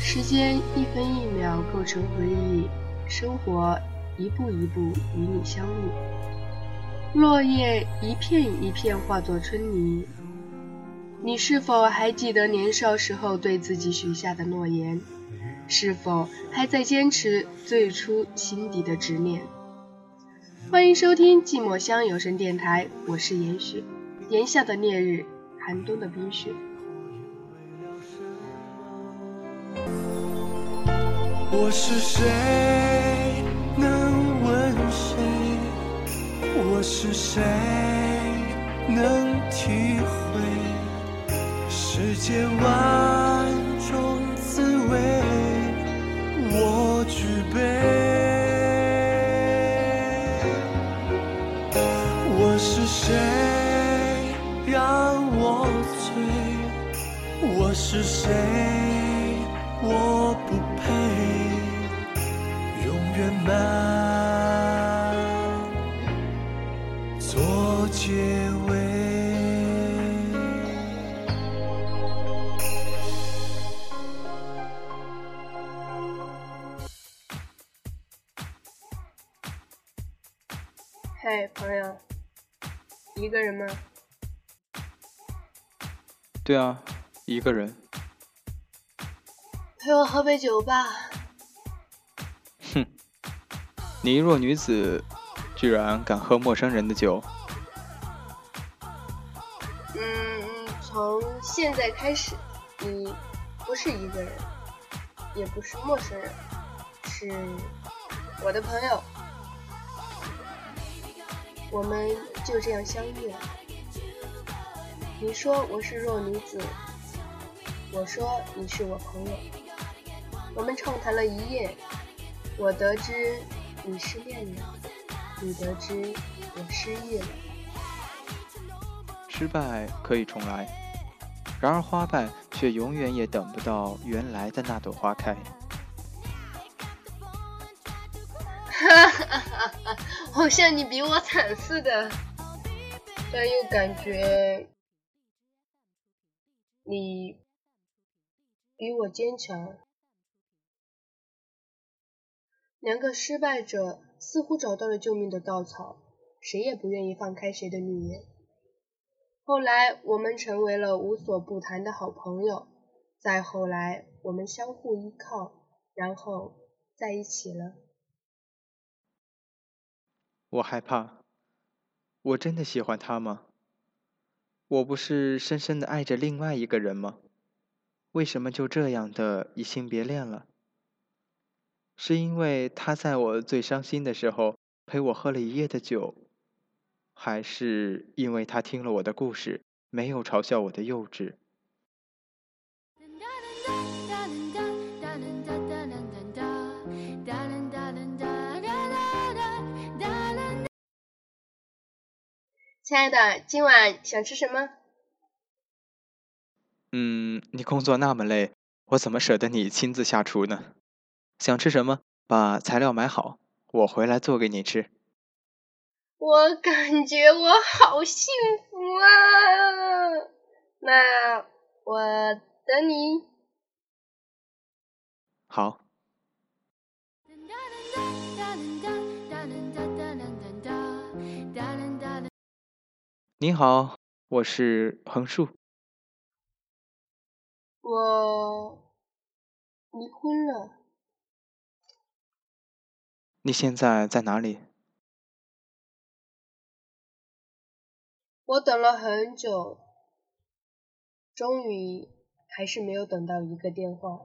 时间一分一秒构成回忆，生活一步一步与你相遇。落叶一片一片化作春泥，你是否还记得年少时候对自己许下的诺言？是否还在坚持最初心底的执念？欢迎收听寂寞乡有声电台，我是严雪。炎夏的烈日，寒冬的冰雪。我是谁？能问谁？我是谁？能体会世界万种滋味？我举杯。我是谁？让我醉。我是谁？我不配。圆满做结尾。嘿，朋友，一个人吗？对啊，一个人。陪我喝杯酒吧。你一弱女子，居然敢喝陌生人的酒。从现在开始，你不是一个人，也不是陌生人，是我的朋友。我们就这样相遇了。你说我是弱女子，我说你是我朋友。我们畅谈了一夜，我得知你失恋了，你得知我失忆了。失败可以重来，然而花瓣却永远也等不到原来的那朵花开。哈哈哈哈！好像你比我惨似的，但又感觉你比我坚强。两个失败者似乎找到了救命的稻草，谁也不愿意放开谁的女人。后来我们成为了无所不谈的好朋友，再后来我们相互依靠，然后在一起了。我害怕，我真的喜欢他吗？我不是深深的爱着另外一个人吗？为什么就这样的移情别恋了？是因为他在我最伤心的时候陪我喝了一夜的酒，还是因为他听了我的故事，没有嘲笑我的幼稚？亲爱的，今晚想吃什么？你工作那么累，我怎么舍得你亲自下厨呢？想吃什么？把材料买好，我回来做给你吃。我感觉我好幸福啊！那我等你。好。你好，我是横树。我离婚了。你现在在哪里？我等了很久，终于还是没有等到一个电话。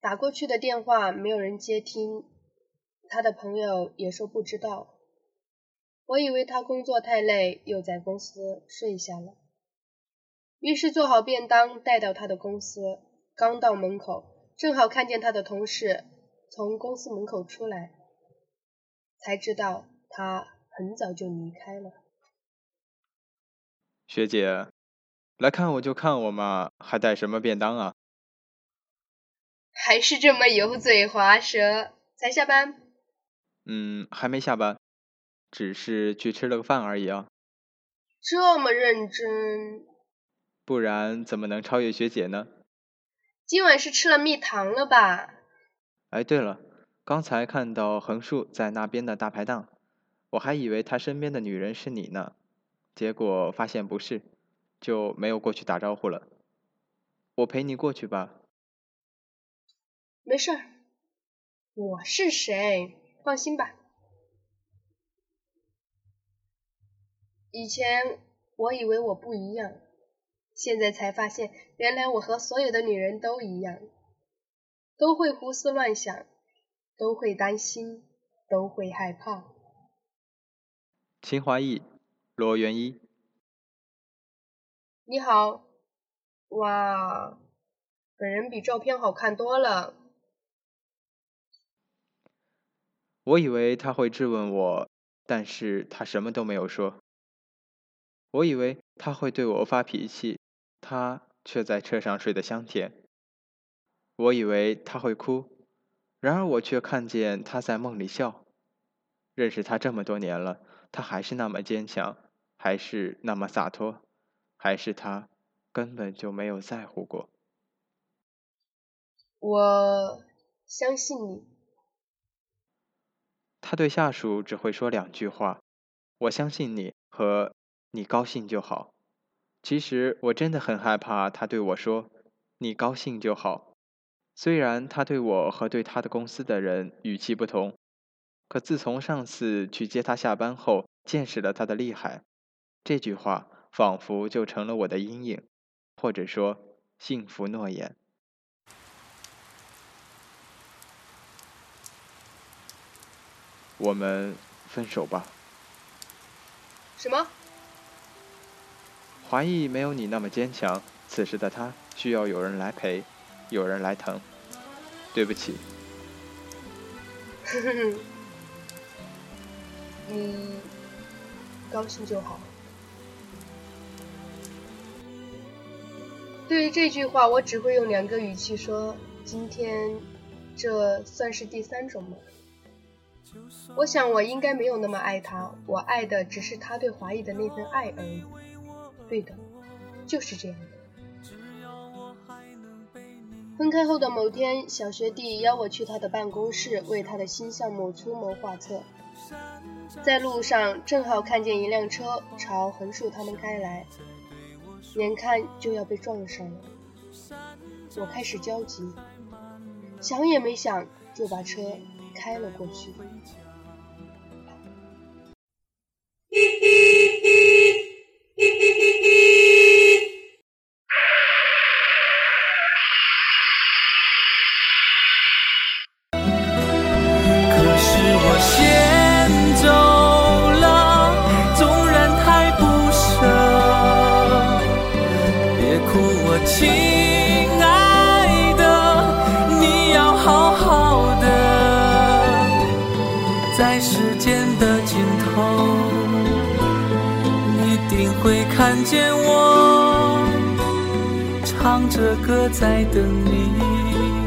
打过去的电话没有人接听，他的朋友也说不知道。我以为他工作太累，又在公司睡下了，于是做好便当带到他的公司。刚到门口，正好看见他的同事从公司门口出来，才知道他很早就离开了。学姐，来看我就看我嘛，还带什么便当啊？还是这么油嘴滑舌，才下班？还没下班，只是去吃了个饭而已啊。这么认真？不然怎么能超越学姐呢？今晚是吃了蜜糖了吧？哎，对了，刚才看到横竖在那边的大排档，我还以为他身边的女人是你呢，结果发现不是，就没有过去打招呼了。我陪你过去吧。没事儿，我是谁，放心吧。以前我以为我不一样，现在才发现，原来我和所有的女人都一样，都会胡思乱想，都会担心，都会害怕。秦华义，罗元一。你好。哇，本人比照片好看多了。我以为他会质问我，但是他什么都没有说。我以为他会对我发脾气，他却在车上睡得香甜。我以为他会哭，然而我却看见他在梦里笑。认识他这么多年了，他还是那么坚强，还是那么洒脱，还是他根本就没有在乎过。我相信你。他对下属只会说两句话，我相信你和你高兴就好。其实我真的很害怕他对我说你高兴就好。虽然他对我和对他的公司的人语气不同，可自从上次去接他下班后，见识了他的厉害，这句话仿佛就成了我的阴影，或者说幸福诺言。我们分手吧。什么？华裔没有你那么坚强，此时的他需要有人来陪，有人来疼。对不起。你高兴就好。对于这句话，我只会用两个语气说，今天这算是第三种吗？我想我应该没有那么爱他，我爱的只是他对华裔的那份爱而已。对的，就是这样的。分开后的某天，小学弟邀我去他的办公室，为他的新项目出谋划策。在路上正好看见一辆车朝横竖他们开来，眼看就要被撞上了，我开始焦急，想也没想就把车开了过去。看见我唱着歌在等你。